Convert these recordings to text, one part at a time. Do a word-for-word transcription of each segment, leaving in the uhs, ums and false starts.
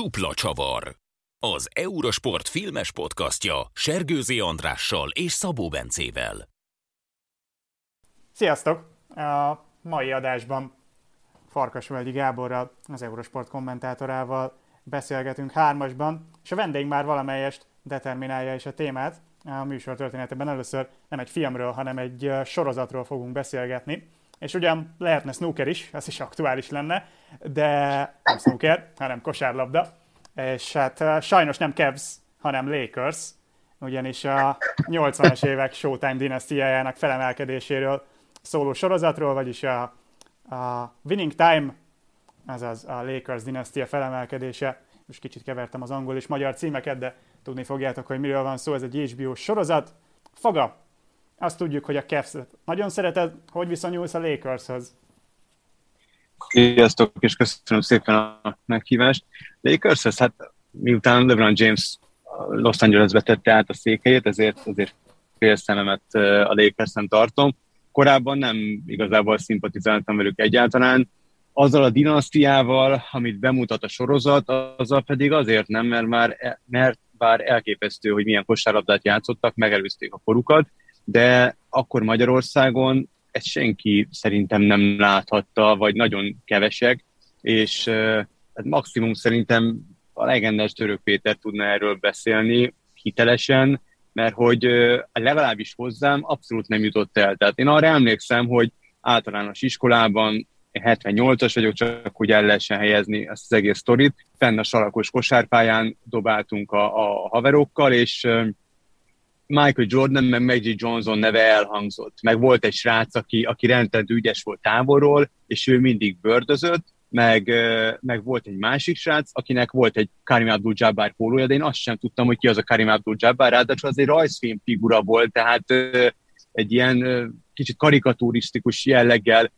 Dupla csavar. Az Eurosport filmes podcastja Sergőzi Andrással és Szabó Bencével. Sziasztok! A mai adásban Farkasvölgyi Gáborral, az Eurosport kommentátorával beszélgetünk hármasban, és a vendég már valamelyest determinálja is a témát. A műsor történetében először nem egy filmről, hanem egy sorozatról fogunk beszélgetni. És ugyan lehetne snooker is, ez is aktuális lenne, de nem snooker, hanem kosárlabda. És hát sajnos nem Cavs, hanem Lakers, ugyanis a nyolcvanas évek Showtime dinasztiájának felemelkedéséről szóló sorozatról, vagyis a, a Winning Time, azaz a Lakers dinasztia felemelkedése. Most kicsit kevertem az angol és magyar címeket, de tudni fogjátok, hogy miről van szó, ez egy há bé ó sorozat. Foga, azt tudjuk, hogy a Cavs-et nagyon szereted, hogy viszonyulsz a Lakershöz? Sziasztok, és köszönöm szépen a meghívást. Lakershez, hát miután LeBron James Los Angelesbe tette át a székhelyét, ezért, ezért fél szememet a Lakersben tartom. Korábban nem igazából szimpatizáltam velük egyáltalán. Azzal a dinasztiával, amit bemutat a sorozat, azzal pedig azért nem, mert már, mert bár elképesztő, hogy milyen kosárlabdát játszottak, megelőzték a korukat, de akkor Magyarországon ezt senki szerintem nem láthatta, vagy nagyon kevesek, és hát maximum szerintem a legendás Török Péter tudna erről beszélni hitelesen, mert hogy legalábbis hozzám abszolút nem jutott el. Tehát én arra emlékszem, hogy általános iskolában, hetvennyolcas vagyok, csak hogy el lehessen helyezni ezt az egész sztorit, fenn a salakos kosárpályán dobáltunk a, a haverokkal, és Michael Jordan, meg Magic Johnson neve elhangzott. Meg volt egy srác, aki, aki rendkívül ügyes volt távolról, és ő mindig bördözött, meg, meg volt egy másik srác, akinek volt egy Kareem Abdul-Jabbar pólója, de én azt sem tudtam, hogy ki az a Kareem Abdul-Jabbar, ráadásul az egy rajzfilm figura volt, tehát egy ilyen kicsit karikaturisztikus jelleggel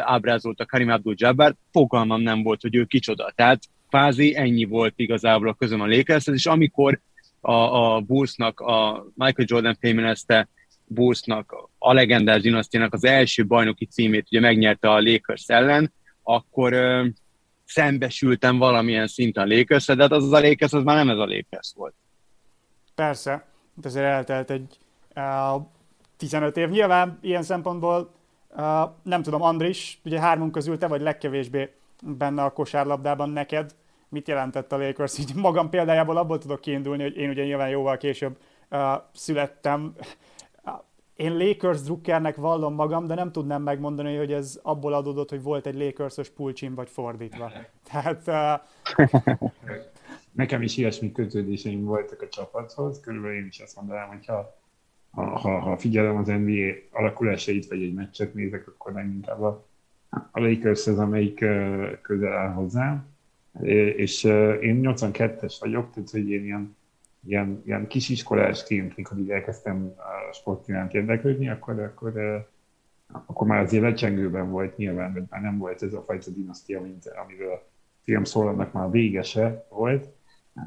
ábrázolt a Kareem Abdul-Jabbar, fogalmam nem volt, hogy ő kicsoda. Tehát kvázi ennyi volt igazából a közöm a Lakershez, és amikor a, a Bullsnak, a Michael Jordan fémjelezte Bullsnak, a legendás dinasztiának az első bajnoki címét ugye megnyerte a Lakers ellen, akkor ö, szembesültem valamilyen szinten a Lakersre, de hát az a Lakers, az már nem ez a Lakers volt. Persze, azért eltelt egy uh, tizenöt év. Nyilván ilyen szempontból uh, nem tudom, Andris, ugye hármunk közül te vagy legkevésbé benne a kosárlabdában, neked mit jelentett a Lakers? Így magam példájából abból tudok kiindulni, hogy én ugye nyilván jóval később uh, születtem. Én Lakers drukkernek vallom magam, de nem tudnám megmondani, hogy ez abból adódott, hogy volt egy Lakersos pulcsim, vagy fordítva. Tehát... Uh... Nekem is ilyesmi kötődéseim voltak a csapathoz. Körülbelül én is azt mondanám, hogy ha, ha, ha figyelem az en bé á alakulásait, vagy egy meccset nézek, akkor leginkább a, a Lakers az, amelyik uh, közel áll hozzám. És uh, én nyolcvankettes vagyok, tehát hogy én ilyen, ilyen, ilyen kisiskolásként, mikor így elkezdtem a sport iránt érdeklődni, akkor, akkor, uh, akkor már azért lecsengőben volt nyilván, mert már nem volt ez a fajta dinasztia, mint amiről a film szól, annak már végese volt,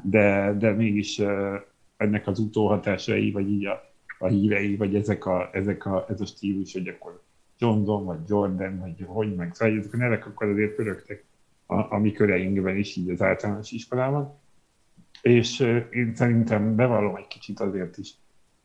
de, de mégis uh, ennek az utóhatásai, vagy így a, a hírei, vagy ezek a, ezek a, ez a stílus, hogy akkor Johnson, vagy Jordan, vagy hogy meg, szóval ezek a nevek akkor azért pörögtek A, a mi köreinkben is, így az általános iskolában. És uh, én szerintem bevallom, egy kicsit azért is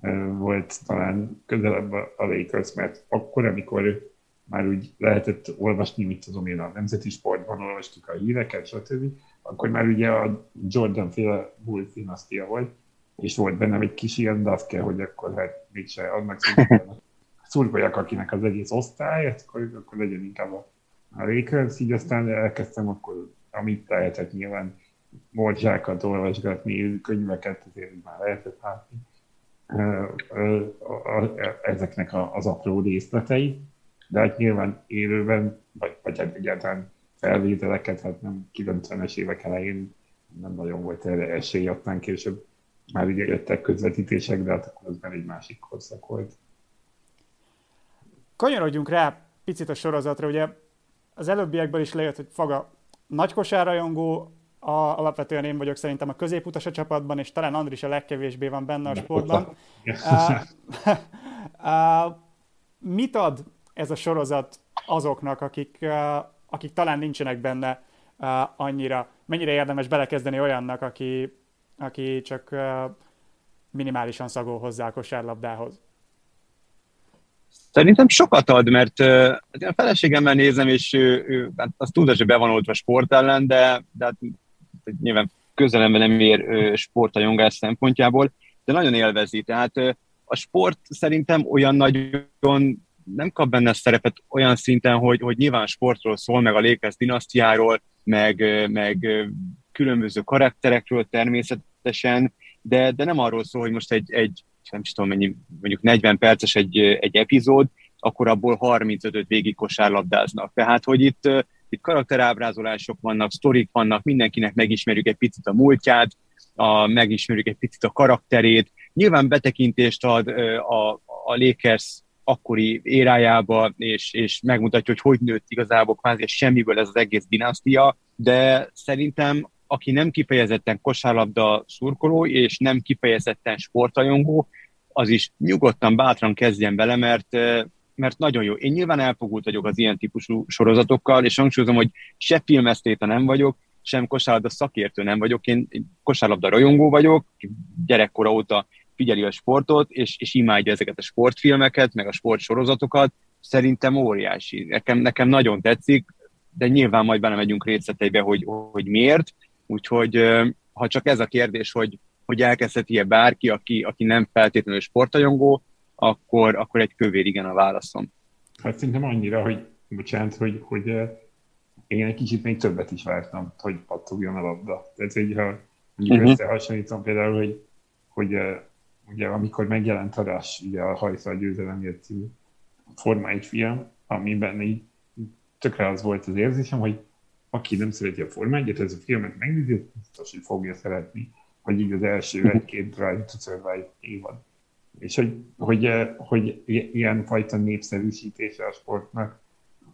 uh, volt talán közelebb a, a Lakers, mert akkor, amikor már úgy lehetett olvasni, mit tudom én, a Nemzeti Sportban olvastuk a híreket, stb., akkor már ugye a Jordan-féle Bulls dinasztia volt, és volt bennem egy kis ilyen daszke, hogy akkor hát mégse annak szurkoljak, akinek az egész osztály, akkor, akkor legyen inkább a A Lakers, így aztán elkezdtem akkor, amit lehetett nyilván, morzsákat olvasgatni, könyveket, azért már lehetett látni ezeknek az apró részletei, de hát nyilván élőben, vagy, vagy egyáltalán felvételeket, hát nem kilencvenes évek elején nem nagyon volt erre esély, aztán később már ugye jöttek közvetítések, de hát akkor az már egy másik korszak volt. Kanyarodjunk rá picit a sorozatra, ugye az előbbiekből is lejött, hogy Faga nagy kosárrajongó, a, alapvetően én vagyok szerintem a középutas a csapatban, és talán Andris a legkevésbé van benne a sportban. Uh, uh, mit ad ez a sorozat azoknak, akik, uh, akik talán nincsenek benne uh, annyira? mennyire érdemes belekezdeni olyannak, aki, aki csak uh, minimálisan szagol hozzá a kosárlabdához? Szerintem sokat ad, mert uh, én a feleségemmel nézem, és ő, ő, hát azt tudod, hogy bevanult a sport ellen, de, de hát, nyilván közelemben nem ér uh, sportrajongás szempontjából, de nagyon élvezi. Tehát uh, a sport szerintem olyan nagyon nem kap benne a szerepet olyan szinten, hogy, hogy nyilván sportról szól, meg a Lakers dinasztiáról, meg, meg különböző karakterekről természetesen, de, de nem arról szól, hogy most egy, egy nem tudom mennyi, mondjuk negyven perces egy, egy epizód, akkor abból harmincötöt végig kosárlabdáznak. Tehát, hogy itt, itt karakterábrázolások vannak, sztorik vannak, mindenkinek megismerjük egy picit a múltját, a, megismerjük egy picit a karakterét, nyilván betekintést ad a, a Lakers akkori érájába, és, és megmutatja, hogy hogy nőtt igazából kvázi semmiből ez az egész dinasztia, de szerintem, aki nem kifejezetten kosárlabda szurkoló, és nem kifejezetten sportrajongó, az is nyugodtan, bátran kezdjen bele, mert, mert nagyon jó. Én nyilván elfogult vagyok az ilyen típusú sorozatokkal, és hangsúlyozom, hogy se filmesztéta nem vagyok, sem kosárlabda szakértő nem vagyok, én kosárlabda rajongó vagyok, gyerekkora óta figyeli a sportot, és, és imádja ezeket a sportfilmeket, meg a sportsorozatokat, szerintem óriási. Nekem, nekem nagyon tetszik, de nyilván majd belemegyünk részleteibe, hogy, hogy miért. Úgyhogy ha csak ez a kérdés, hogy, hogy elkezdheti-e bárki, aki, aki nem feltétlenül sportrajongó, akkor, akkor egy kövér igen a válaszom. Hát szerintem annyira, hogy bocsánat, hogy, hogy én egy kicsit még többet is vártam, hogy pattogjon a labda. Tehát így, ha mondjuk uh-huh. összehasonlítom például, hogy, hogy ugye amikor megjelent adás, ugye a Hajszá a győzelemért című Forma egy film, amiben így tökre az volt az érzésem, hogy aki nem szereti a Forma egyet, ez a filmet megnézi, biztos, hogy fogja szeretni, hogy így az első egy-két Drive to Survive évad. És hogy, hogy, hogy ilyen fajta népszerűsítése a sportnak,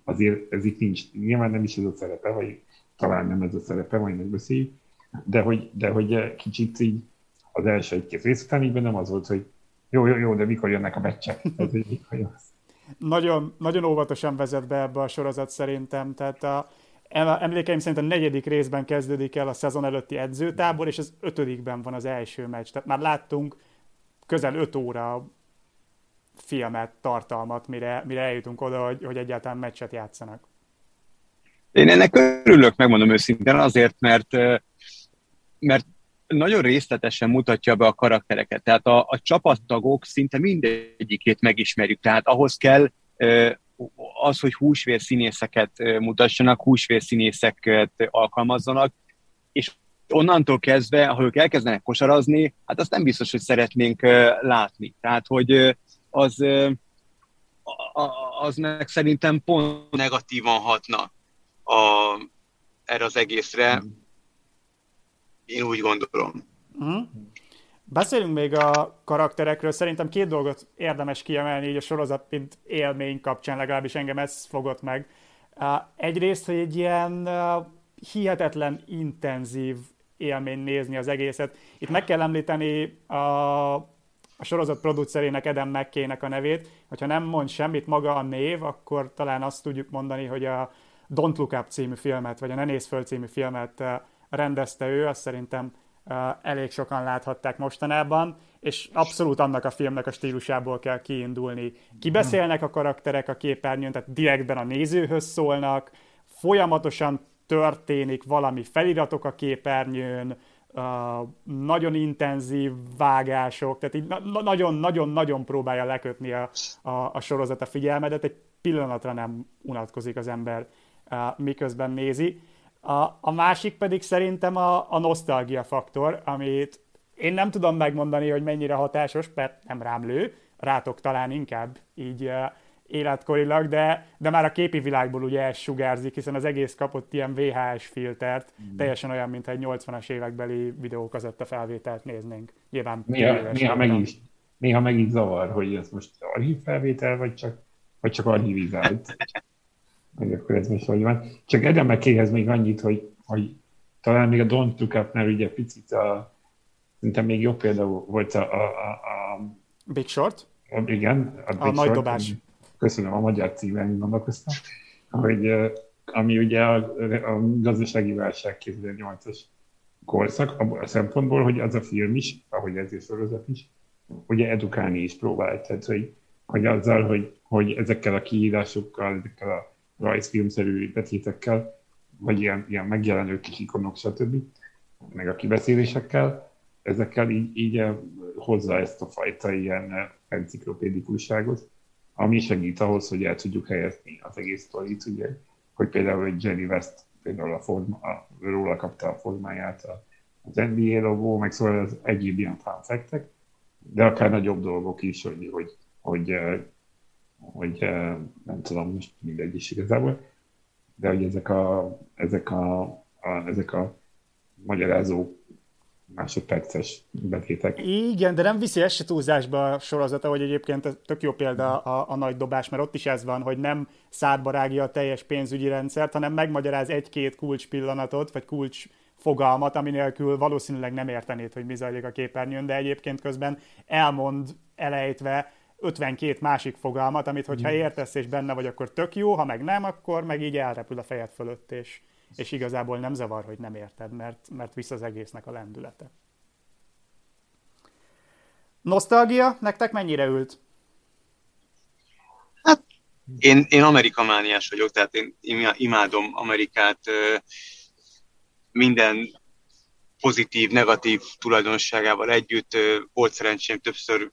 azért ez itt nincs. Nyilván nem is ez a szerepe, vagy talán nem ez a szerepe, majd megbeszéljük, de hogy, de hogy kicsit így az első egy-két rész után így bennem az volt, hogy jó, jó, jó, de mikor jönnek a meccsek? Ez mikor jön? Nagyon, nagyon óvatosan vezet be ebbe a sorozat szerintem, tehát a emlékeim szerint a negyedik részben kezdődik el a szezon előtti edzőtábor, és az ötödikben van az első meccs. Tehát már láttunk közel öt óra filmet, tartalmat, mire, mire eljutunk oda, hogy, hogy egyáltalán meccset játszanak. Én ennek örülök, megmondom őszintén, azért, mert, mert nagyon részletesen mutatja be a karaktereket. Tehát a, a csapattagok szinte mindegyikét megismerjük. Tehát ahhoz kell az, hogy húsvérszínészeket mutassanak, húsvérszínészeket alkalmazzanak, és onnantól kezdve, ha ők elkezdenek kosarazni, hát azt nem biztos, hogy szeretnénk látni. Tehát, hogy az, az meg szerintem pont negatívan hatna a, erre az egészre. Én úgy gondolom. Mm. Beszélünk még a karakterekről. Szerintem két dolgot érdemes kiemelni így a sorozat, mint élmény kapcsán, legalábbis engem ez fogott meg. Egyrészt, hogy egy ilyen hihetetlen, intenzív élmény nézni az egészet. Itt meg kell említeni a, a sorozat producerének, Adam McKay-nek a nevét. Hogyha nem mond semmit maga a név, akkor talán azt tudjuk mondani, hogy a Don't Look Up című filmet, vagy a Ne Nézz Föl című filmet rendezte ő, azt szerintem uh, elég sokan láthatták mostanában, és abszolút annak a filmnek a stílusából kell kiindulni. Kibeszélnek a karakterek a képernyőn, tehát direktben a nézőhöz szólnak, folyamatosan történik valami, feliratok a képernyőn, uh, nagyon intenzív vágások, tehát így nagyon-nagyon-nagyon próbálja lekötni a, a, a sorozat a figyelmedet, egy pillanatra nem unatkozik az ember, uh, miközben nézi. A, a másik pedig szerintem a, a nosztalgia faktor, amit én nem tudom megmondani, hogy mennyire hatásos, mert nem rám lő, rátok talán inkább így uh, életkorilag, de, de már a képi világból ugye ez sugárzik, hiszen az egész kapott ilyen vé há es filtert, mm. teljesen olyan, mintha egy nyolcvanas évekbeli videókazetta felvételt néznénk. Nyilván néha, néha, meg is, néha meg is zavar, hogy ez most archív felvétel, vagy csak, vagy csak archivizált. Hogy akkor ez most hogy van. Csak Adam McKayhez még annyit, hogy, hogy talán még a Don't Look Up-nál ugye picit a, szerintem még jobb példa volt a... a, a, a Big Short? A, igen. A, Big a Short, nagy dobás. Köszönöm, a magyar címen gondolkoztam. Hogy, ami ugye a, a gazdasági válság kétezer-nyolcas korszak, abban a szempontból, hogy az a film is, ahogy ez a sorozat is, ugye edukálni is próbált. Tehát, hogy, hogy azzal, hogy, hogy ezekkel a kiírásokkal, ezekkel a rajzfilmszerű betétekkel, vagy ilyen, ilyen megjelenő kis ikonok, stb., meg a kibeszélésekkel, ezekkel így, így hozza ezt a fajta ilyen enciklopédikusságot, ami segít ahhoz, hogy el tudjuk helyezni az egész sztorit, ugye, hogy például hogy Jerry West például a forma, a, róla kapta a formáját az en bé á logó, meg szóval az egyéb ilyen fun fact-ek, de akár nagyobb dolgok is, hogy, hogy, hogy, hogy nem tudom, most mindegy is igazából, de hogy ezek a, ezek a, a, ezek a magyarázó másodperces betétek. Igen, de nem viszi ezt se túlzásba a sorozata, hogy egyébként tök jó példa a, a nagy dobás, mert ott is ez van, hogy nem szádba rágja a teljes pénzügyi rendszert, hanem megmagyaráz egy-két kulcs pillanatot, vagy kulcs fogalmat, ami nélkül valószínűleg nem értenéd, hogy mi zajlik a képernyőn, de egyébként közben elmond elejtve ötvenkét másik fogalmat, amit hogyha értesz és benne vagy, akkor tök jó, ha meg nem, akkor meg így elrepül a fejed fölött, és és igazából nem zavar, hogy nem érted, mert, mert vissza az egésznek a lendülete. Nosztalgia nektek mennyire ült? Hát, én, én amerikamániás vagyok, tehát én imádom Amerikát, minden pozitív, negatív tulajdonságával együtt. Volt szerencsém többször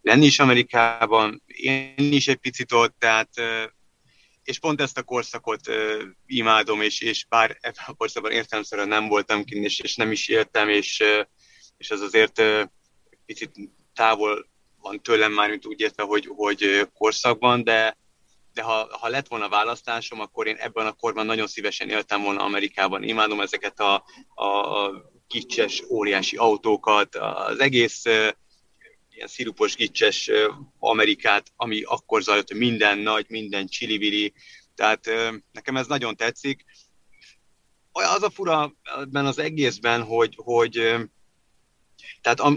lenni is Amerikában, én is egy picit ott, tehát... És pont ezt a korszakot uh, imádom, és, és bár ebben a korszakban értelemszerűen nem voltam kint, és, és nem is éltem, és, uh, és ez azért uh, picit távol van tőlem már, mint úgy értve, hogy, hogy uh, korszakban, de, de ha, ha lett volna választásom, akkor én ebben a korban nagyon szívesen éltem volna Amerikában. Imádom ezeket a, a gicses, óriási autókat, az egész... Uh, ilyen szirupos, gicses Amerikát, ami akkor zajlott, minden nagy, minden csili-vili. Tehát nekem ez nagyon tetszik. Az a fura ebben az egészben, hogy, hogy tehát am,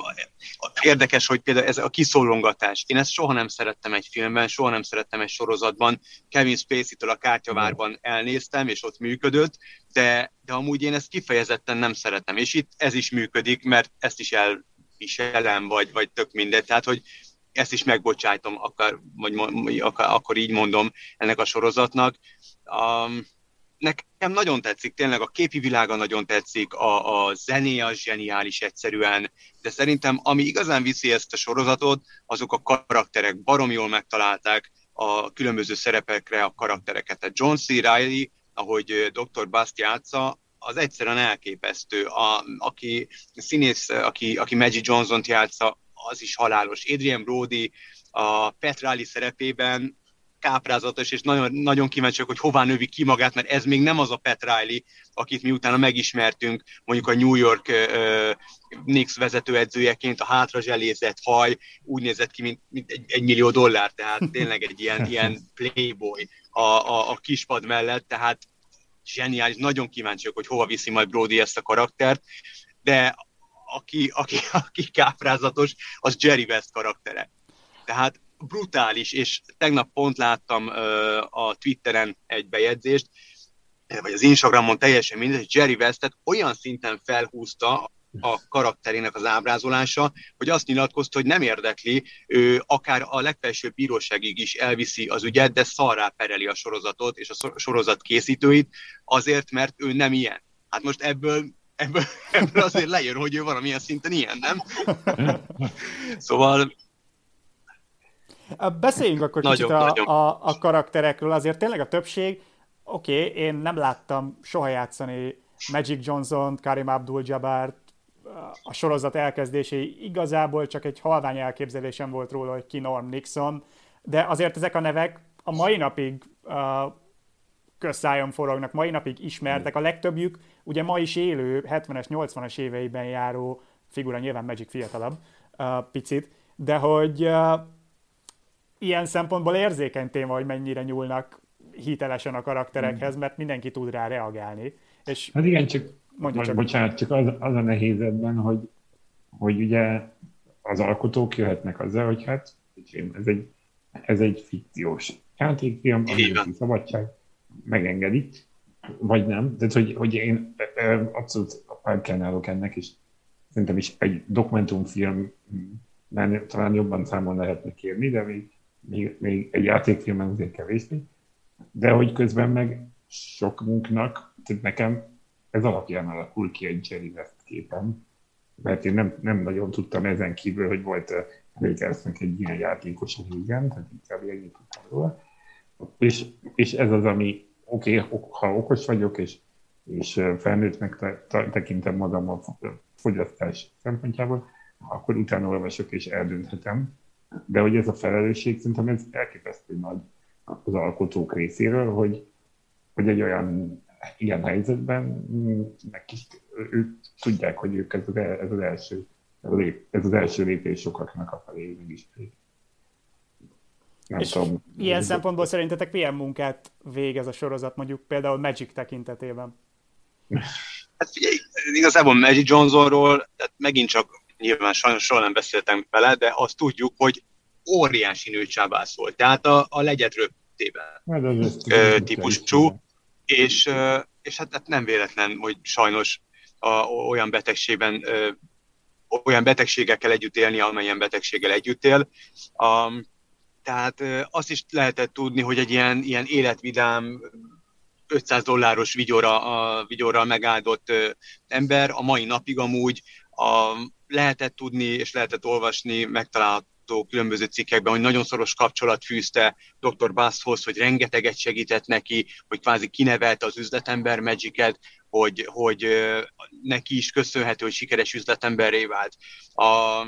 érdekes, hogy például ez a kiszólongatás. Én ezt soha nem szerettem egy filmben, soha nem szerettem egy sorozatban. Kevin Spacey-től a Kártyavárban elnéztem, és ott működött, de, de amúgy én ezt kifejezetten nem szeretem. És itt ez is működik, mert ezt is el viselem, vagy, vagy tök mindegy. Tehát, hogy ezt is megbocsájtom, akár, vagy, akár, akkor így mondom ennek a sorozatnak. Um, nekem nagyon tetszik, tényleg a képi világa nagyon tetszik, a, a zené az zseniális egyszerűen, de szerintem ami igazán viszi ezt a sorozatot, azok a karakterek. Baromi jól megtalálták a különböző szerepekre a karaktereket. A John C. Reilly, ahogy doktor Bust játsza, az egyszerűen elképesztő. A, aki színész, aki, aki Magic Johnson-t játsza, az is halálos. Adrien Brody a Pat Riley szerepében káprázatos, és nagyon, nagyon kíváncsiak, hogy hová növi ki magát, mert ez még nem az a Pat Riley, akit mi utána megismertünk, mondjuk a New York uh, Knicks vezetőedzőjeként, a hátra zselézett haj úgy nézett ki, mint, mint egy, egy millió dollár, tehát tényleg egy ilyen, ilyen playboy a, a, a kispad mellett, tehát zseniális, nagyon kíváncsiak, hogy hova viszi majd Brody ezt a karaktert, de aki, aki, aki káprázatos, az Jerry West karaktere. Tehát brutális, és tegnap pont láttam a Twitteren egy bejegyzést, vagy az Instagramon, teljesen mindegy, hogy Jerry Westet olyan szinten felhúzta a karakterének az ábrázolása, hogy azt nyilatkozta, hogy nem érdekli, ő akár a legfelsőbb bíróságig is elviszi az ügyet, de szarrá pereli a sorozatot és a sorozat készítőit, azért, mert ő nem ilyen. Hát most ebből, ebből, ebből azért lejön, hogy ő valamilyen szinten ilyen, nem? Szóval... Beszéljünk akkor nagyon, kicsit a, nagyon. A, a karakterekről. Azért tényleg a többség, oké, okay, én nem láttam soha játszani Magic Johnson-t, Kareem Abdul-Jabbar-t, a sorozat elkezdéséig igazából csak egy halvány elképzelésem volt róla, hogy ki Norm Nixon, de azért ezek a nevek a mai napig uh, közszájon forognak, mai napig ismertek, a legtöbbjük ugye ma is élő, hetvenes, nyolcvanas éveiben járó figura, nyilván Magic fiatalabb uh, picit, de hogy uh, ilyen szempontból érzékeny téma, hogy mennyire nyúlnak hitelesen a karakterekhez, mert mindenki tud rá reagálni. És hát igen, csak Mondja csak. Bocsánat, csak az, az a nehéz ebben, hogy, hogy ugye az alkotók jöhetnek azzal, hogy hát ez egy, ez egy fikciós játékfilm, ami a szabadság megengedi, Vagy nem. Tehát, hogy, hogy én abszolút felkelnálok ennek, és szerintem is egy dokumentumfilm talán jobban számon lehetne kérni, de még, még, még egy játékfilmen azért kevésbé. De hogy közben meg sokunknak, tehát nekem ez alapján alakul ki egy Jerry West képen, mert én nem, nem nagyon tudtam ezen kívül, hogy volt a Lakersnek egy ilyen játékos a régen, tehát inkább ennyit tudtam róla. És, és ez az, ami oké, okay, ha okos vagyok, és, és felnőttnek tekintem magam a fogyasztás szempontjából, akkor utána olvasok és eldönthetem. De hogy ez a felelősség, szerintem ez elképesztő nagy az alkotók részéről, hogy, hogy egy olyan ilyen helyzetben is, ők tudják, hogy ők ez az, el, ez az, első, lép, ez az első lépés sokaknak a felé megismerik. Nem és tudom, ilyen szempontból szerintetek milyen munkát végez a sorozat, mondjuk például Magic tekintetében? Hát figyelj, igazából Magic Johnsonról, tehát megint csak nyilván sajnos soha nem beszéltem vele, de azt tudjuk, hogy óriási nőcsábász volt, tehát a, a legyet röptében típusú, és, és hát, hát nem véletlen, hogy sajnos a, olyan betegségben, ö, olyan betegségekkel együtt élni, amelyen betegséggel együtt él. A, Tehát azt is lehetett tudni, hogy egy ilyen, ilyen életvidám, ötszáz dolláros vigyorral vigyorra megáldott ember a mai napig amúgy a, lehetett tudni és lehetett olvasni, megtalálható különböző cikkekben, hogy nagyon szoros kapcsolat fűzte doktor Basshoz, hogy rengeteget segített neki, hogy kvázi kinevelte az üzletember Magicet, hogy, hogy neki is köszönhető, hogy sikeres üzletemberré vált. A,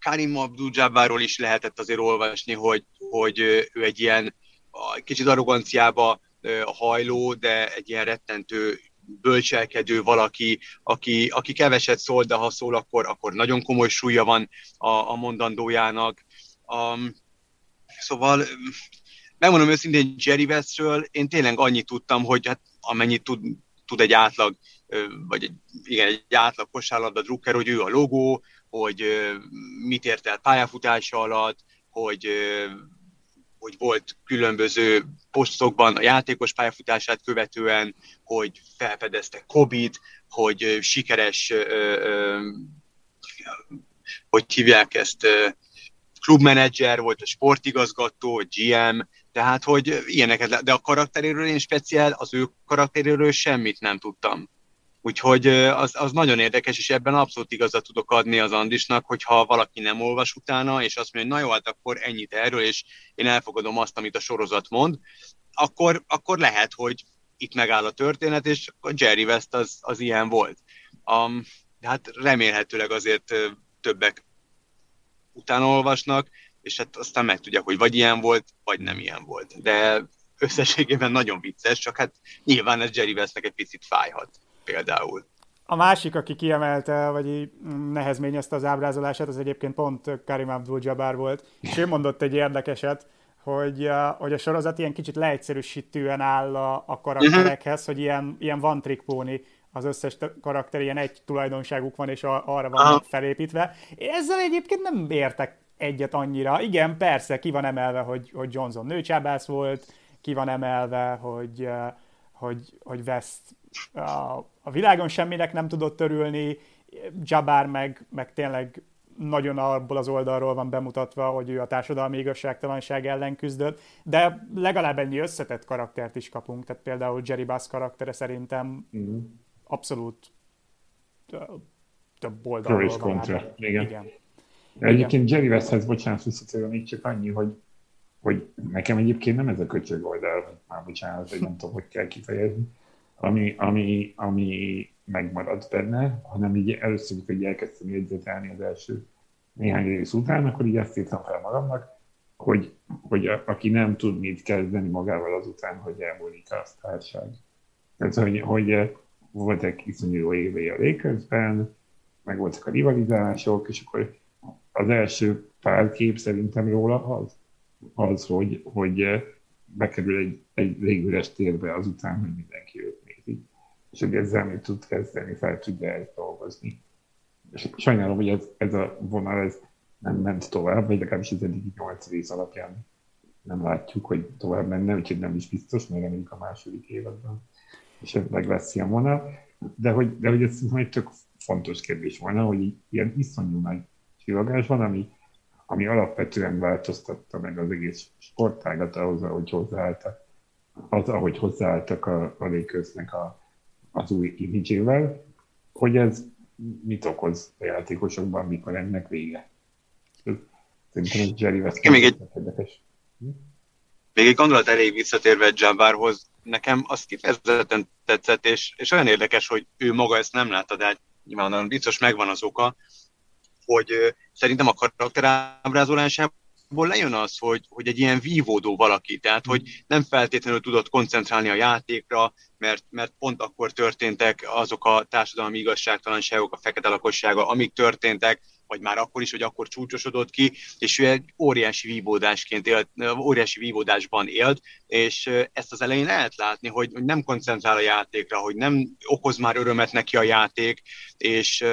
Karim Abdul-Jabbarról is lehetett azért olvasni, hogy, hogy ő egy ilyen kicsit arroganciába hajló, de egy ilyen rettentő, bölcselkedő valaki, aki, aki keveset szól, de ha szól, akkor, akkor nagyon komoly súlya van a, a mondandójának. Um, szóval megmondom őszintén Jerry Westről, én tényleg annyit tudtam, hogy hát amennyit tud, tud egy átlag, vagy egy, igen, egy átlag kosárlabda drukker, hogy ő a logó, hogy mit ért el pályafutása alatt, hogy, hogy volt különböző posztokban a játékos pályafutását követően, hogy felfedezte Kobit, hogy sikeres, hogy hívják ezt, klubmenedzser volt, a sportigazgató, gé em, tehát hogy ilyeneket, de a karakteréről én speciál, az ő karakteréről semmit nem tudtam. Úgyhogy az, az nagyon érdekes, és ebben abszolút igazat tudok adni az Andisnak, hogyha valaki nem olvas utána, és azt mondja, hogy na jó, hát akkor ennyit erről, és én elfogadom azt, amit a sorozat mond, akkor, akkor lehet, hogy itt megáll a történet, és a Jerry West az, az ilyen volt. Um, de hát remélhetőleg azért többek utána olvasnak, és hát aztán megtudják, hogy vagy ilyen volt, vagy nem ilyen volt. De összességében nagyon vicces, csak hát nyilván ez Jerry Westnek egy picit fájhat. Például. A másik, aki kiemelte, vagy nehezményezte az ábrázolását, az egyébként pont Karim Abdul-Jabbar volt, és ő mondott egy érdekeset, hogy, hogy a sorozat ilyen kicsit leegyszerűsítően áll a, a karakterekhez, hogy ilyen, ilyen van trickpóni, az összes karakter, ilyen egy tulajdonságuk van, és arra van felépítve. Én ezzel egyébként nem értek egyet annyira. Igen, persze, ki van emelve, hogy, hogy Johnson nőcsábász volt, ki van emelve, hogy, hogy, hogy West a világon semminek nem tudott örülni, Jabbar meg, meg tényleg nagyon abból az oldalról van bemutatva, hogy ő a társadalmi igazságtalanság ellen küzdött, de legalább ennyi összetett karaktert is kapunk, tehát például Jerry Buss karaktere szerintem mm. abszolút több oldalról van. Igen. Igen. Egyébként Jerry Westhez, bocsánat, visszatérve még csak annyi, hogy, hogy nekem egyébként nem ez a köcsög oldal, már bocsánat, hogy nem tudom, hogy kell kifejezni, Ami, ami, ami megmaradt benne, hanem így először, hogy elkezdtem jegyzetelni az első néhány rész után, akkor így azt írtam fel magamnak, hogy, hogy a, aki nem tud mit kezdeni magával azután, hogy elmúlik a sztárság. Tehát, hogy, hogy voltak iszonyú jó évei a Lakersben, meg voltak a rivalizálások, és akkor az első pár kép szerintem róla az, az hogy, hogy bekerül egy, egy légüres térbe azután, hogy mindenki őt nézi. És hogy ezzel mit tud kezdeni, fel tudja ezt dolgozni. És sajnálom, hogy ez, ez a vonal ez nem ment tovább, vagy legalábbis az eddigi nyolc rész alapján nem látjuk, hogy tovább menne, úgyhogy nem is biztos, még a második évadban. és megveszi a vonalat, de hogy, de hogy ez egy tök fontos kérdés volna, hogy ilyen iszonyú nagy csillogás van, ami, ami alapvetően változtatta meg az egész sportágat ahhoz, ahogy hozzáálltak, az, ahogy hozzáálltak a, a Lakersnek a, az új imidzsével, hogy ez mit okoz a játékosokban, mikor ennek vége. Szerintem a Jerry West még egy érdekes. Még egy gondolat elég visszatérve Jabbarhoz, nekem az kifejezetten tetszett, és, és olyan érdekes, hogy ő maga ezt nem látta, de nyilván biztos megvan az oka, hogy ö, szerintem a karakterábrázolásából lejön az, hogy, hogy egy ilyen vívódó valaki, tehát hogy nem feltétlenül tudott koncentrálni a játékra, mert, mert pont akkor történtek azok a társadalmi igazságtalanságok, a fekete lakossága, amik történtek, vagy már akkor is, hogy akkor csúcsosodott ki, és ő egy óriási vívódásként élt, óriási vívódásban élt, és ezt az elején lehet látni, hogy nem koncentrál a játékra, hogy nem okoz már örömet neki a játék, és,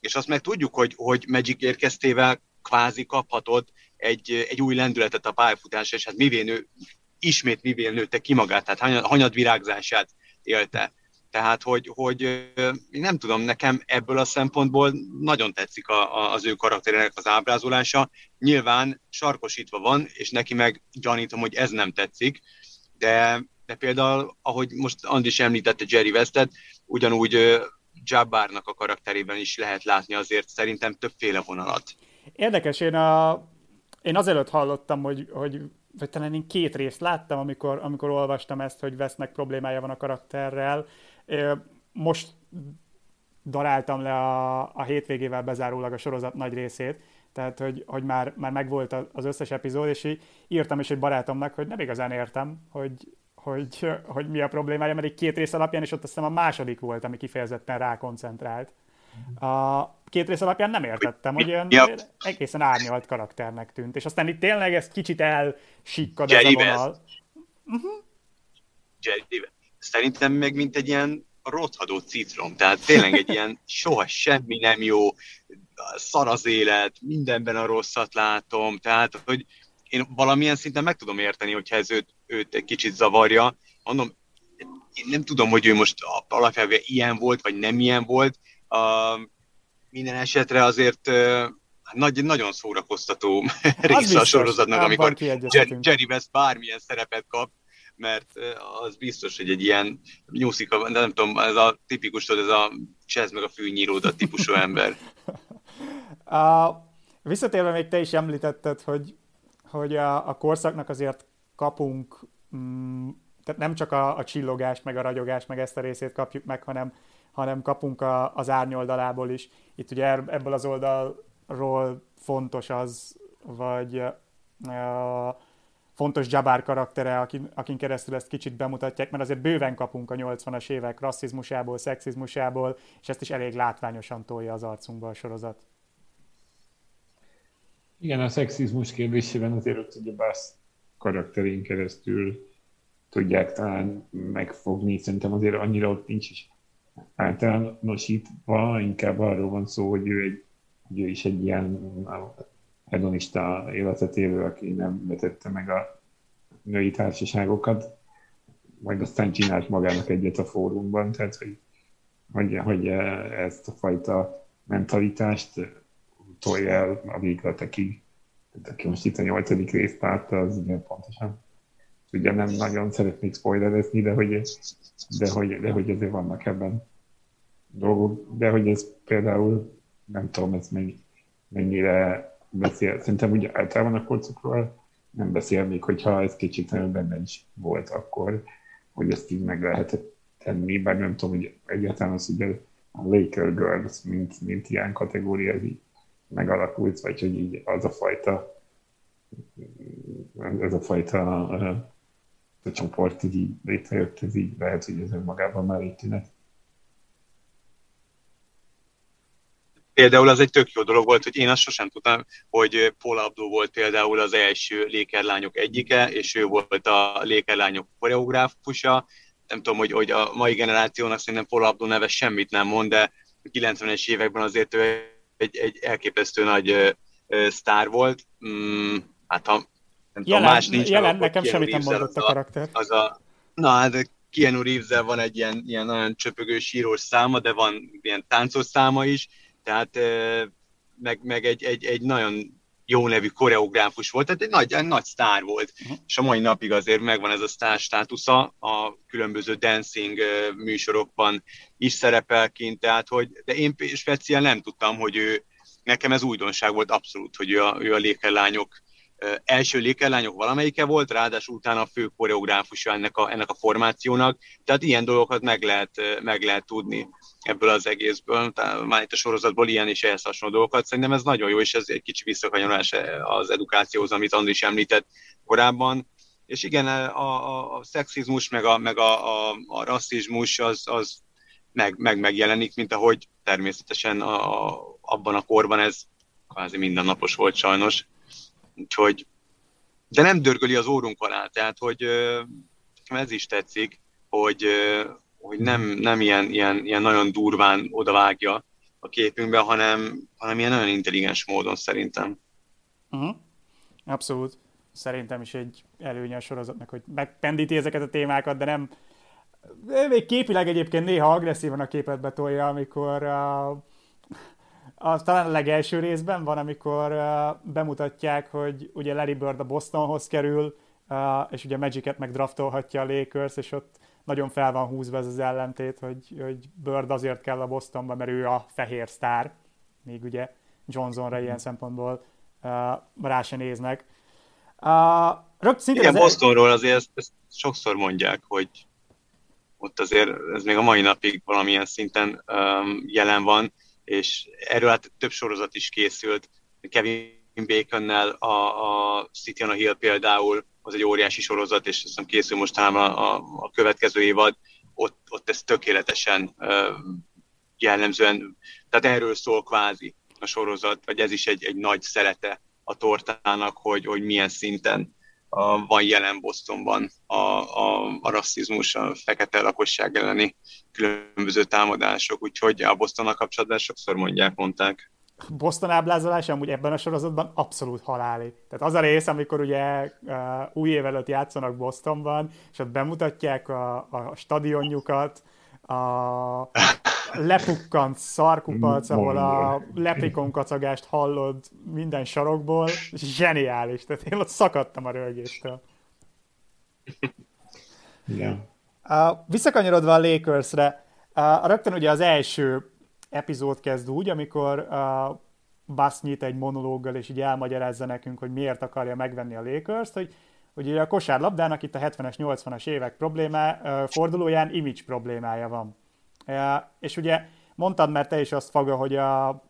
és azt meg tudjuk, hogy, hogy Magic érkeztével kvázi kaphatott egy, egy új lendületet a pályafutásra, és hát mivén ő, ismét mivén nőtte ki magát, tehát hanyad virágzását élte. Tehát, hogy, hogy nem tudom, nekem ebből a szempontból nagyon tetszik a, a, az ő karakterének az ábrázolása. Nyilván sarkosítva van, és neki meg gyanítom, hogy ez nem tetszik, de, de például, ahogy most Andris említette Jerry Westet, ugyanúgy Jabbarnak a karakterében is lehet látni azért szerintem többféle vonalat. Érdekes, én, a, én azelőtt hallottam, hogy... hogy... vagy talán én két részt láttam, amikor, amikor olvastam ezt, hogy Westnek problémája van a karakterrel. Most daráltam le a, a hétvégével bezárólag a sorozat nagy részét, tehát hogy, hogy már, már megvolt az összes epizód, és így írtam is egy barátomnak, hogy nem igazán értem, hogy, hogy, hogy mi a problémája, mert egy két rész alapján, és ott azt hiszem a második volt, ami kifejezetten rákoncentrált. A két rész alapján nem értettem, hogy olyan yep. egészen árnyalt karakternek tűnt, és aztán itt tényleg ez kicsit elsikkad ez a vonal. Uh-huh. Jerry, szerintem meg mint egy ilyen rothadó citrom, tehát tényleg egy ilyen soha semmi nem jó, szar az élet, mindenben a rosszat látom, tehát hogy én valamilyen szinten meg tudom érteni, hogyha ez őt, őt egy kicsit zavarja. Mondom, én nem tudom, hogy ő most alapjában ilyen volt, vagy nem ilyen volt. A, minden esetre azért uh, nagy, nagyon szórakoztató része a sorozatnak, amikor Jerry, Jerry West bármilyen szerepet kap, mert uh, az biztos, hogy egy ilyen nyúszik, a, nem tudom, ez a tipikus, ez a csesz meg a fűnyíródat típusú ember. A, visszatérve még te is említetted, hogy, hogy a, a korszaknak azért kapunk, mm, tehát nem csak a, a csillogást, meg a ragyogást, meg ezt a részét kapjuk meg, hanem hanem kapunk a, az árnyoldalából is. Itt ugye ebből az oldalról fontos az, vagy uh, fontos Jabbar karaktere, akin, akin keresztül ezt kicsit bemutatják, mert azért bőven kapunk a nyolcvanas évek rasszizmusából, szexizmusából, és ezt is elég látványosan tolja az arcunkba a sorozat. Igen, a szexizmus kérdésében azért, hogy a Bass karakterén keresztül tudják talán megfogni, szerintem azért annyira ott nincs is általánosítva, inkább arról van szó, hogy ő, egy, hogy ő is egy ilyen hedonista életet élő, aki nem vetette meg a női társaságokat, majd aztán csinált magának egyet a fórumban, tehát hogy, hogy, hogy ezt a fajta mentalitást tolja el a végletekig. Tehát aki most itt a nyolcadik részt látta, az igen pontosan. Ugye nem nagyon szeretnék spoilerezni, de hogy, de, hogy, de hogy azért vannak ebben dolgok, de hogy ez például, nem tudom, ez mennyire beszél, szerintem ugye általában a korszakról nem beszél még, hogyha ez kicsit nagyon benne is volt akkor, hogy ezt így meg lehetett tenni, bár nem tudom, hogy egyáltalán az, hogy a Laker Girls, mint, mint ilyen kategória, így megalakult, vagy hogy így az a fajta ez a fajta ez a csoport így létrejött, ez így lehet, hogy ez önmagában már így tűnek. Például az egy tök jó dolog volt, hogy én azt sosem tudtam, hogy Paula Abdul volt például az első lékerlányok egyike, és ő volt a lékerlányok koreográfusa. Nem tudom, hogy, hogy a mai generációnak szerintem Paula Abdul neve semmit nem mond, de a kilencvenes években azért ő egy, egy elképesztő nagy sztár volt. Mm, hát ha nem jelen, tudom, más nincs jelen, meg, nekem semmit nem mondott a karakter. Az a, na, hát Keanu Reeves-zel van egy ilyen, ilyen nagyon csöpögő sírós száma, de van ilyen táncos száma is, tehát meg, meg egy, egy, egy nagyon jó nevű koreográfus volt, tehát egy nagy, egy nagy sztár volt, uh-huh. És a mai napig azért megvan ez a sztár státusza, a különböző dancing műsorokban is szerepel kint, tehát hogy, de én speciál nem tudtam, hogy ő, nekem ez újdonság volt abszolút, hogy ő a, ő a Lékelylányok, első Lékelylányok valamelyike volt, ráadásul utána a fő koreográfusa ennek a, ennek a formációnak, tehát ilyen dolgokat meg lehet, meg lehet tudni ebből az egészből, tehát már itt a sorozatból ilyen és ehhez hasonló dolgokat, szerintem ez nagyon jó, és ez egy kicsi visszakanyarás az edukációhoz, amit Andris említett korábban, és igen, a, a, a szexizmus, meg a, meg a, a, a rasszizmus az, az meg, meg megjelenik, mint ahogy természetesen a, a, abban a korban ez kvázi mindennapos volt sajnos. Úgyhogy, de nem dörgöli az órunk alá, tehát, hogy ez is tetszik, hogy, hogy nem, nem ilyen, ilyen, ilyen nagyon durván odavágja a képünkbe, hanem, hanem ilyen nagyon intelligens módon szerintem. Uh-huh. Abszolút. Szerintem is egy előnye a sorozatnak, hogy megpendíti ezeket a témákat, de nem... Még képileg egyébként néha agresszívan a képet betolja, amikor... Uh... A, talán a legelső részben van, amikor uh, bemutatják, hogy ugye Larry Bird a Bostonhoz kerül, uh, és ugye Magicet megdraftolhatja a Lakers, és ott nagyon fel van húzva ez az ellentét, hogy, hogy Bird azért kell a Bostonba, mert ő a fehér sztár, még ugye Johnsonra ilyen szempontból uh, rá se néznek. Uh, Igen, az Bostonról azért ezt, ezt sokszor mondják, hogy ott azért ez még a mai napig valamilyen szinten um, jelen van, és erről hát több sorozat is készült, Kevin Baconnel a, a City on a Hill például, az egy óriási sorozat, és aztán készül most talán a, a, a következő évad, ott, ott ez tökéletesen uh, jellemzően, tehát erről szól kvázi a sorozat, vagy ez is egy, egy nagy szelete a tortának, hogy, hogy milyen szinten uh, van jelen Bostonban a, a, a rasszizmus, a fekete lakosság elleni különböző támadások, úgyhogy a Bostonnal kapcsolatban sokszor mondják, mondták. Boston ábrázolása amúgy ebben a sorozatban abszolút haláli. Tehát az a rész, amikor ugye uh, új év előtt játszanak Bostonban, és ott bemutatják a, a stadionjukat, a lepukkant szarkupac, ahol a leprikon kacagást hallod minden sarokból, zseniális. Tehát én ott szakadtam a rölgéstől. Igen. Uh, visszakanyarodva a Lakersre, uh, rögtön ugye az első epizód kezd úgy, amikor uh, Buss nyit egy monológgal, és így elmagyarázza nekünk, hogy miért akarja megvenni a Lakerst, hogy, hogy ugye a kosárlabdának itt a hetvenes, nyolcvanas évek problémá, uh, fordulóján image problémája van. Uh, és ugye mondtad már te is azt, Faga, hogy a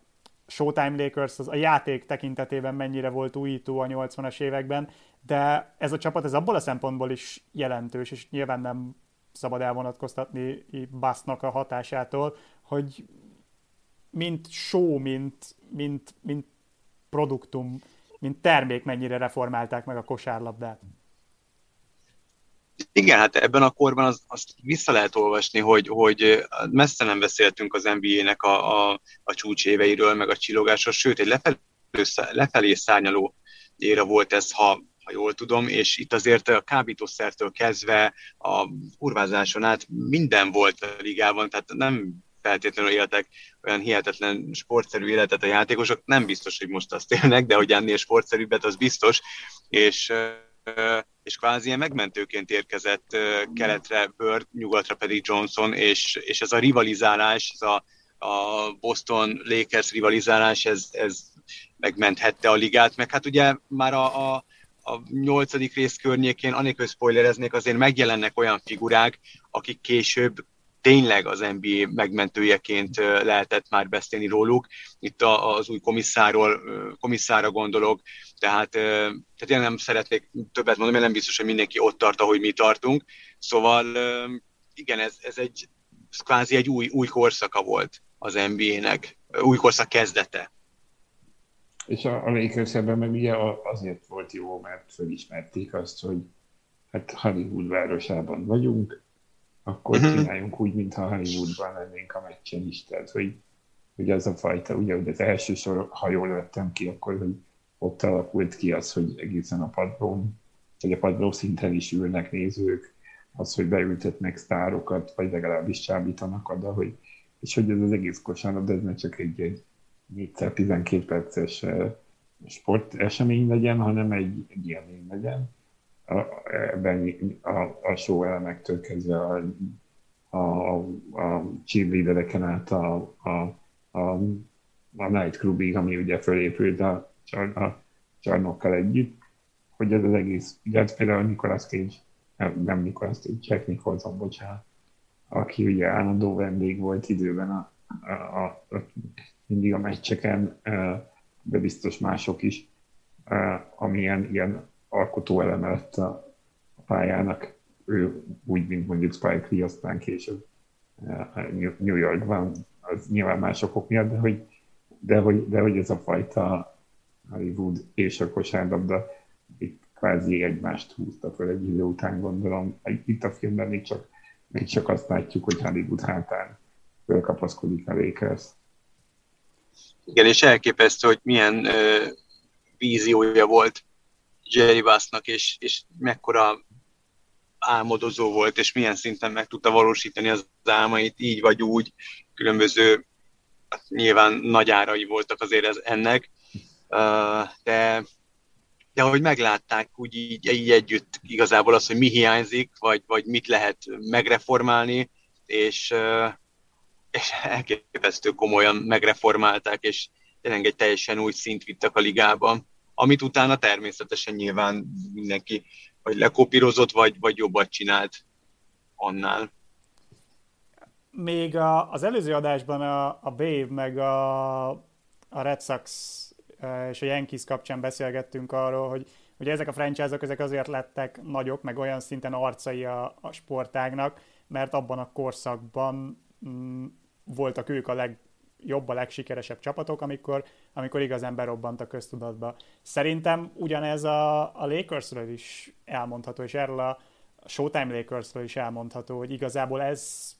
Showtime Lakers az a játék tekintetében mennyire volt újító a nyolcvanas években, de ez a csapat ez abból a szempontból is jelentős, és nyilván nem szabad elvonatkoztatni Bussnak a hatásától, hogy mint show, mint, mint, mint produktum, mint termék mennyire reformálták meg a kosárlabdát. Igen, hát ebben a korban az, azt vissza lehet olvasni, hogy, hogy messze nem beszéltünk az en bé á-nek a, a, a csúcséveiről, meg a csillogásról, sőt, egy lefelé, lefelé szárnyaló éra volt ez, ha ha jól tudom, és itt azért a kábítószertől kezdve a kurvázáson át minden volt a ligában, tehát nem feltétlenül éltek olyan hihetetlen sportszerű életet a játékosok, nem biztos, hogy most azt élnek, de hogy ennél sportszerűbbet, az biztos, és, és kvázi ilyen megmentőként érkezett keletre Bird, nyugatra pedig Johnson, és, és ez a rivalizálás, ez a, a Boston Lakers rivalizálás, ez, ez megmenthette a ligát, meg hát ugye már a, a a nyolcadik rész környékén, anélkül spoilereznék, azért megjelennek olyan figurák, akik később tényleg az en bé á megmentőjeként lehetett már beszélni róluk. Itt az új komisszáról, komisszára gondolok, tehát, tehát én nem szeretnék többet mondani, mert nem biztos, hogy mindenki ott tart, ahogy mi tartunk. Szóval igen, ez, ez egy ez kvázi egy új, új korszaka volt az en bé á-nek, új korszak kezdete. És a, a Lakers ebben meg ugye azért volt jó, mert felismerték azt, hogy hát Hollywood városában vagyunk, akkor csináljunk úgy, mintha Hollywoodban lennénk a meccsen is. Tehát, hogy, hogy az a fajta, ugye, hogy az első sor, ha jól vettem ki, akkor hogy ott alakult ki az, hogy egészen a padlón, vagy a padló szinten is ülnek nézők, az, hogy beültetnek sztárokat, vagy legalábbis csábítanak oda, hogy, és hogy ez az egész kosárlabda, ez ne csak egy, egy négyszer tizenkét perces sportesemény legyen, hanem egy, egy élmény legyen. A, ebben a, a show elemektől kezdve a, a, a, a cheerleadereken át a, a, a, a Night Clubig, ami ugye fölépült a, a csarnokkal együtt, hogy ez az egész, ugye például Nicolas Cage, nem Nicolas Cage, Jack Nicholson, bocsánat, aki ugye állandó vendég volt időben a, a, a, a, mindig a meccseken, de biztos mások is, amilyen ilyen alkotó eleme lett a pályának, ő úgy, mint mondjuk Spike Lee, aztán később New Yorkban, az nyilván másokok miatt, de hogy, de hogy, de hogy ez a fajta Hollywood és a kosárlabda itt kvázi egymást húzta föl egy idő után, gondolom. Itt a filmben még csak, még csak azt látjuk, hogy Hollywood hátán fölkapaszkodik a Lakers. Igen, és elképesztő, hogy milyen ö, víziója volt Jerry Westnak, és, és mekkora álmodozó volt, és milyen szinten meg tudta valósítani az álmait, így vagy úgy, különböző, hát nyilván nagy árai voltak azért ez, ennek, uh, de, de ahogy meglátták, úgy így, így együtt igazából az, hogy mi hiányzik, vagy, vagy mit lehet megreformálni, és, uh, és elképesztő komolyan megreformálták, és tényleg egy teljesen új szint vittek a ligában, amit utána természetesen nyilván mindenki vagy lekopírozott, vagy, vagy jobbat csinált annál. Még a, az előző adásban a, a Babe meg a, a Red Sox és a Yankees kapcsán beszélgettünk arról, hogy, hogy ezek a franchise-ok ezek azért lettek nagyok, meg olyan szinten arcai a, a sportágnak, mert abban a korszakban m, voltak ők a leg jobb, a legsikeresebb csapatok, amikor, amikor igazán berobbant a köztudatba. Szerintem ugyanez a, a Lakersről is elmondható, és erről a Showtime Lakersről is elmondható, hogy igazából ez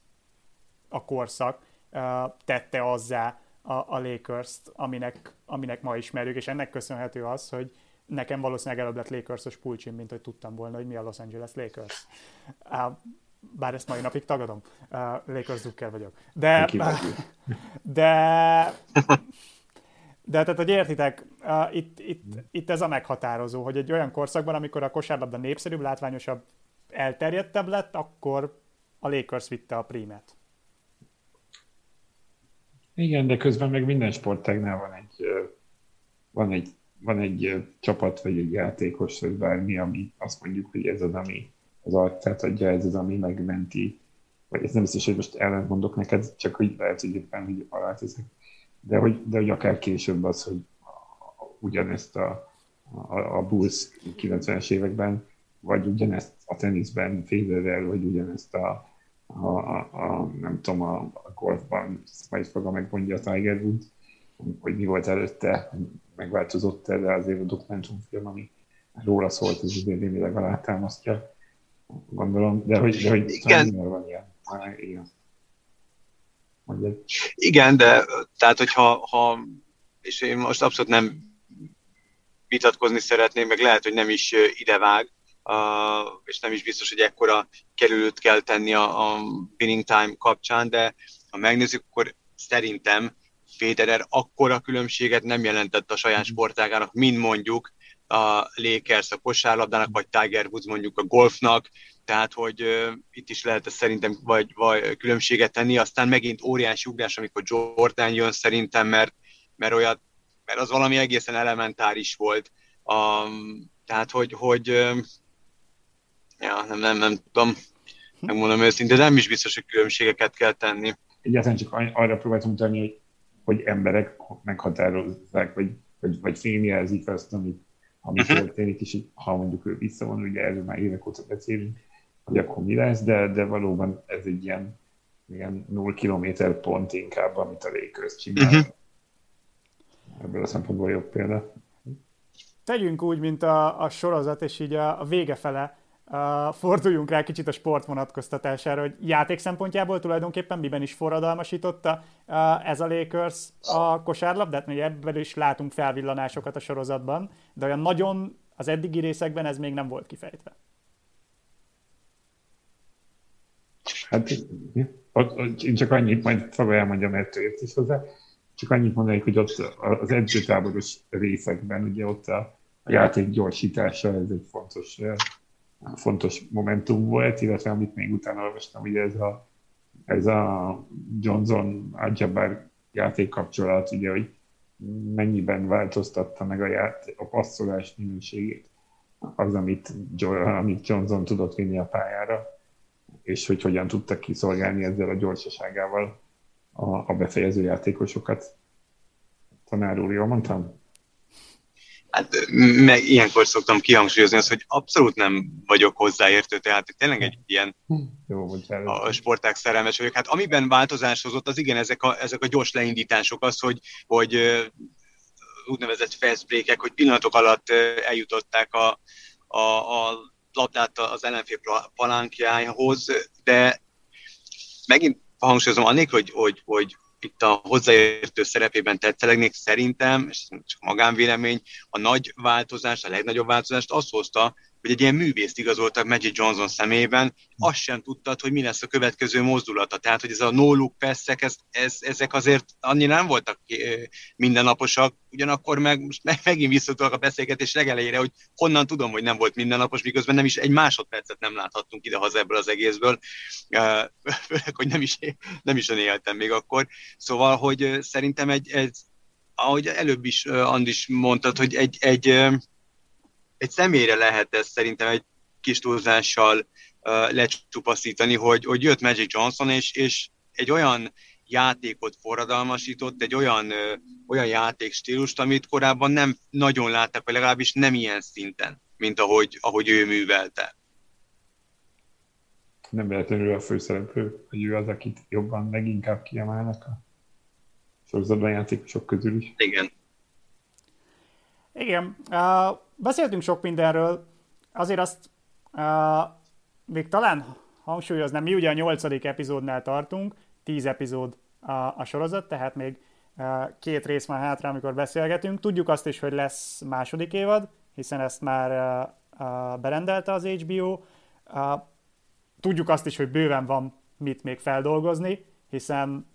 a korszak uh, tette azzá a, a Lakers-t, aminek, aminek ma ismerjük, és ennek köszönhető az, hogy nekem valószínűleg előbb lett Lakers-os pulcsim, mint hogy tudtam volna, hogy mi a Los Angeles Lakers. Uh, Bár ezt mai napig tagadom, uh, Lakers Zucker vagyok. De, de, de tehát, hogy értitek, uh, itt, itt, itt ez a meghatározó, hogy egy olyan korszakban, amikor a kosárlabda népszerűbb, látványosabb, elterjedtebb lett, akkor a Lakers vitte a prímet. Igen, de közben meg minden sportágnál van egy, van egy, van egy csapat, vagy egy játékos, vagy bármi, ami azt mondjuk, hogy ez az, ami az arcát adja, ez az, ami megmenti, vagy ez nem biztos, hogy most ellent mondok neked, csak hogy lehet, hogy éppen, hogy alá teszek, de hogy, de hogy akár később az, hogy ugyanezt a, a, a Bulls kilencvenes években, vagy ugyanezt a teniszben Federer, vagy ugyanezt a, a, a, a nem tudom, a golfban, majd maga megmondja a Tiger Woods, hogy mi volt előtte, megváltozott erre azért a dokumentumfilm, ami róla szólt, ez azért némileg alátámasztja. Gondolom, de hogy, de hogy igen. Van ilyen. Igen. Igen, de tehát, hogyha ha, és én most abszolút nem vitatkozni szeretnék, meg lehet, hogy nem is idevág, és nem is biztos, hogy ekkora kerülőt kell tenni a, a winning time kapcsán, de ha megnézzük, akkor szerintem Federer akkora különbséget nem jelentett a saját sportágának, mint mondjuk a Lakers a kosárlabdának, vagy Tiger Woods mondjuk a golfnak, tehát hogy uh, itt is lehet szerintem vagy, vagy különbséget tenni, aztán megint óriási ugrás, amikor Jordan jön szerintem, mert, mert, olyat, mert az valami egészen elementáris volt. Um, tehát hogy, hogy um, ja, nem, nem, nem tudom, megmondom őszintén, de nem is biztos, hogy különbségeket kell tenni. Egyáltalán csak arra próbáltam utalni, hogy, hogy emberek meghatározzák, vagy, vagy, vagy fémjelzik azt, amit ami történik, és ha mondjuk ő visszavon, ugye erről már évek óta beszélünk, hogy akkor mi lesz, de, de valóban ez egy ilyen, ilyen null kilométer pont inkább, amit a Lakers csinál. Uh-huh. Ebből a szempontból jobb példa. Tegyünk úgy, mint a, a sorozat, és így a, a vége fele a, forduljunk rá kicsit a sport vonatkoztatására, hogy játék szempontjából tulajdonképpen miben is forradalmasította a, ez a Lakers a kosárlabdát, mert ebből is látunk felvillanásokat a sorozatban, de olyan nagyon az eddigi részekben ez még nem volt kifejtve. Hát én csak annyit, majd szabad elmondjam, mert ért is hozzá, csak annyit mondanék, hogy ott az edzőtáboros részekben, ugye ott a játék gyorsítása, ez egy fontos, fontos momentum volt, illetve amit még utána olvastam, ugye ez a, ez a Johnson-Adjabar játékkapcsolat, ugye, hogy mennyiben változtatta meg a, ját, a passzolás minőségét az, amit, amit Johnson tudott vinni a pályára, és hogy hogyan tudtak kiszolgálni ezzel a gyorsaságával a, a befejező játékosokat. Tanár úr, jól mondtam? Hát meg ilyenkor szoktam kihangsúlyozni azt, hogy abszolút nem vagyok hozzáértő, tehát tényleg egy ilyen jó, a sporták szerelmes vagyok. Hát amiben változás hozott, az igen, ezek a, ezek a gyors leindítások, az, hogy, hogy úgynevezett fast break-ek, hogy pillanatok alatt eljutották a, a, a labdát az ellenfél palánkjához, de megint hangsúlyozom annélkül, hogy, hogy, hogy itt a hozzáértő szerepében tetszelegnék, szerintem, és csak magánvélemény, a nagy változást, a legnagyobb változást azt hozta, hogy egy ilyen művészt igazoltak Magic Johnson szemében, azt sem tudtad, hogy mi lesz a következő mozdulata. Tehát, hogy ez a no-look passzek, ez, ez, ezek azért annyira nem voltak mindennaposak, ugyanakkor meg most megint visszatolok a beszélgetés legelejére, hogy honnan tudom, hogy nem volt mindennapos, miközben nem is egy másodpercet nem láthattunk idehaza ebből az egészből, főleg, hogy nem is, nem is éltem még akkor. Szóval, hogy szerintem egy, egy ahogy előbb is Andis mondtad, hogy egy... egy Egy személyre lehet ezt szerintem egy kis túlzással uh, lecsupaszítani, hogy, hogy jött Magic Johnson, és, és egy olyan játékot forradalmasított, egy olyan, uh, olyan játékstílust, amit korábban nem nagyon láttak, vagy legalábbis nem ilyen szinten, mint ahogy, ahogy ő művelte. Nem véletlenül a főszereplő, hogy ő az, akit jobban, leginkább kiemelnek a sorozatban játékosok közül is. Igen. Igen. Uh... Beszéltünk sok mindenről, azért azt uh, még talán hangsúlyoznám, mi ugye a nyolcadik epizódnál tartunk, tíz epizód a, a sorozat, tehát még uh, két rész már hátra, amikor beszélgetünk. Tudjuk azt is, hogy lesz második évad, hiszen ezt már uh, uh, berendelte az há bé o. Uh, tudjuk azt is, hogy bőven van mit még feldolgozni, hiszen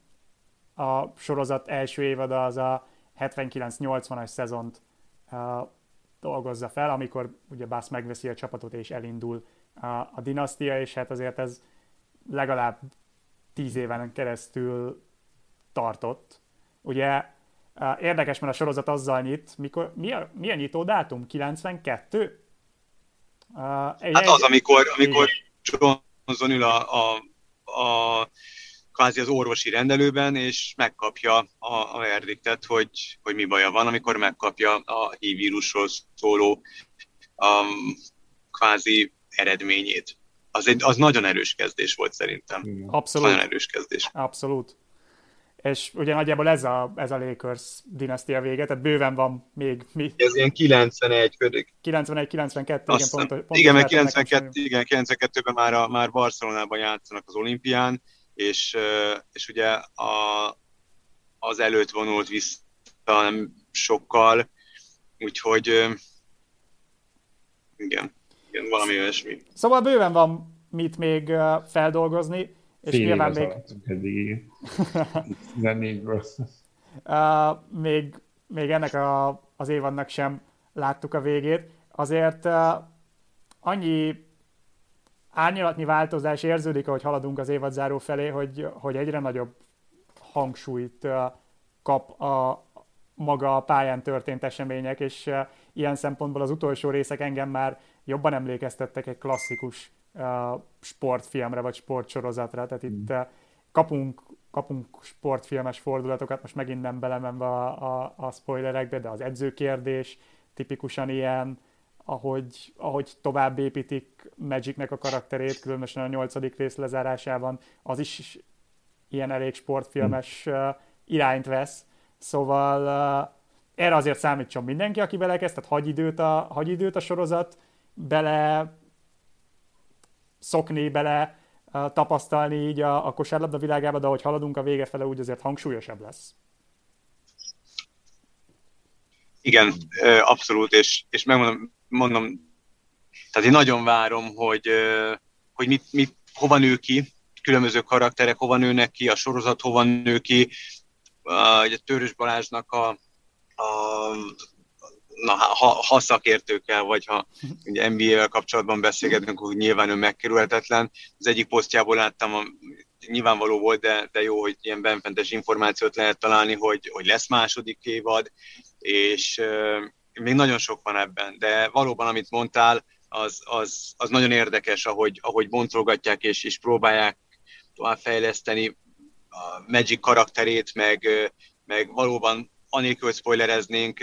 a sorozat első évada az a hetvenkilenc nyolcvanas szezont uh, dolgozza fel, amikor ugye Bass megveszi a csapatot és elindul a, a dinasztia, és hát azért ez legalább tíz éven keresztül tartott. Ugye érdekes, mert a sorozat azzal nyit, mikor, mi, a, mi a nyitó dátum? kilencvenkettő? Uh, hát egy, az, amikor, amikor Johnson ül a, a, a kvázi az orvosi rendelőben, és megkapja a, a verdiktet, hogy, hogy mi baja van, amikor megkapja a há i vé-vírusról szóló um, kvázi eredményét. Az, egy, az nagyon erős kezdés volt szerintem. Abszolút. Nagyon erős kezdés. Abszolút. És ugye nagyjából ez a, ez a Lakers dinasztia vége, tehát bőven van még mi. Ez ilyen kilencvenegy körül. kilencvenegy kilencvenkettő, igen, pont, pont igen, mert kilencvenkettőben már, a, már Barcelonában játszanak az olimpián, És, és ugye a, az előtt vonult vissza nem sokkal, úgyhogy igen, igen valami olyasmi. Szóval bőven van mit még feldolgozni, és Fél nyilván még... Eddig. még, még... Még ennek a, az évadnak sem láttuk a végét, azért annyi árnyalatnyi változás érződik, ahogy haladunk az évadzáró felé, hogy, hogy egyre nagyobb hangsúlyt kap a maga a pályán történt események, és ilyen szempontból az utolsó részek engem már jobban emlékeztettek egy klasszikus sportfilmre, vagy sportsorozatra, tehát itt kapunk, kapunk sportfilmes fordulatokat, most megint nem belemenve a, a, a spoilerekbe, de az edzőkérdés tipikusan ilyen, Ahogy, ahogy tovább építik Magicnek a karakterét, különösen a nyolcadik rész lezárásában, az is ilyen elég sportfilmes uh, irányt vesz. Szóval uh, erre azért számítson mindenki, aki belekezd, tehát hagy időt, a, hagy időt a sorozat, bele szokni, bele uh, tapasztalni így a, a kosárlabda világába, de ahogy haladunk a vége fele, úgy azért hangsúlyosabb lesz. Igen, abszolút, és, és megmondom, mondom, tehát én nagyon várom, hogy, hogy mit, mit, hova nő ki különböző karakterek hova nőnek ki, a sorozat hova nő ki, a, ugye Tőrös Balázsnak a, a na, ha, ha szakértőkkel, vagy ha en bé á-vel kapcsolatban beszélgetünk, úgy nyilván ő megkerülhetetlen. Az egyik posztjából láttam, a, nyilvánvaló volt, de, de jó, hogy ilyen benfentes információt lehet találni, hogy, hogy lesz második évad, és euh, még nagyon sok van ebben, de valóban, amit mondtál, az, az, az nagyon érdekes, ahogy, ahogy bontolgatják és, és próbálják továbbfejleszteni a Magic karakterét, meg, meg valóban, anélkül, hogy spoilereznénk,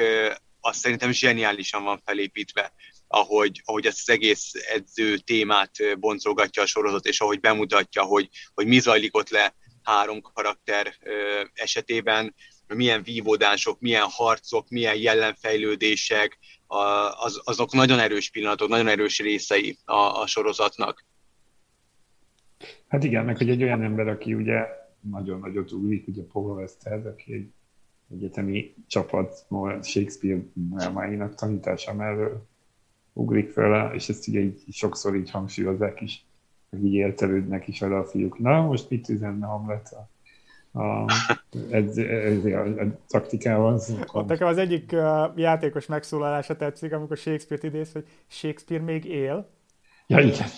azt szerintem zseniálisan van felépítve, ahogy, ahogy ezt az egész edző témát boncolgatja a sorozat, és ahogy bemutatja, hogy, hogy mi zajlik ott le három karakter esetében, milyen vívódások, milyen harcok, milyen jellemfejlődések, az, azok nagyon erős pillanatok, nagyon erős részei a, a sorozatnak. Hát igen, meg hogy egy olyan ember, aki ugye nagyon nagyot ugrik, ugye Paul Westhead, aki egy egyetemi csapat Shakespeare drámáinak tanítása mellől ugrik fel, és ezt ugye így sokszor így hangsúlyozzák is, hogy így értelődnek is oda a fiúk. Na, most mit üzenne Hamlet a, a, ez, ez a, a taktikával? Nekem az egyik játékos megszólalása tetszik, amikor Shakespeare-t idéz, hogy Shakespeare még él. Ja, igen.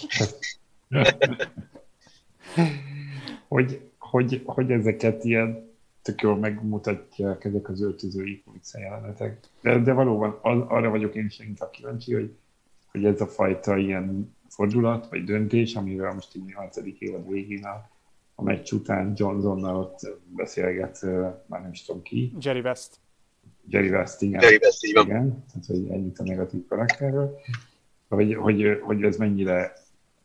hogy, hogy, hogy ezeket ilyen tök jól megmutatják ezek az öltöző ikonikus jelenetek. De, de valóban az, arra vagyok én is inkább kíváncsi, hogy, hogy ez a fajta ilyen fordulat, vagy döntés, amivel most így a nyolcadik évad végén a, a meccs után Johnsonnal ott beszélget, már nem is tudom ki. Jerry West. Jerry West, igen. Jerry West, igen. igen. Tehát, hogy ennyit a negatív karakterről. Hogy, hogy, hogy, ez mennyire,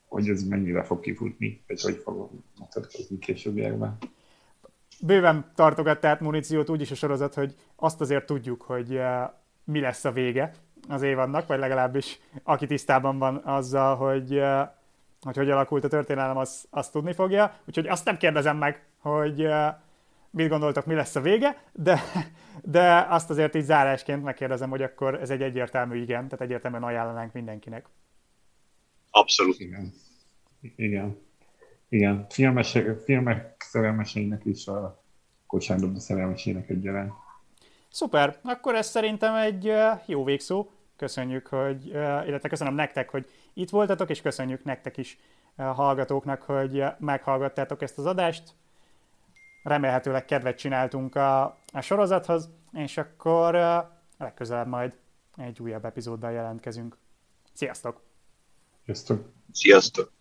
hogy ez mennyire fog kifutni, vagy hogy fog mutatkozni későbbiekben. Bőven tartogat tehát muníciót úgyis a sorozat, hogy azt azért tudjuk, hogy uh, mi lesz a vége az évadnak, vagy legalábbis aki tisztában van azzal, hogy uh, hogy, hogy alakult a történelem, az, azt tudni fogja. Úgyhogy azt nem kérdezem meg, hogy uh, mit gondoltak, mi lesz a vége, de, de azt azért így zárásként megkérdezem, hogy akkor ez egy egyértelmű igen, tehát egyértelműen ajánlanánk mindenkinek. Abszolút. Igen. Igen. Igen, filmes, filmek szerelmeseinek és a kocsándobda szerelmeseinek egyaránt. Szuper, akkor ez szerintem egy jó végszó. Köszönjük, hogy, illetve köszönöm nektek, hogy itt voltatok, és köszönjük nektek is hallgatóknak, hogy meghallgattátok ezt az adást. Remélhetőleg kedvet csináltunk a, a sorozathoz, és akkor legközelebb majd egy újabb epizóddal jelentkezünk. Sziasztok! Sziasztok! Sziasztok!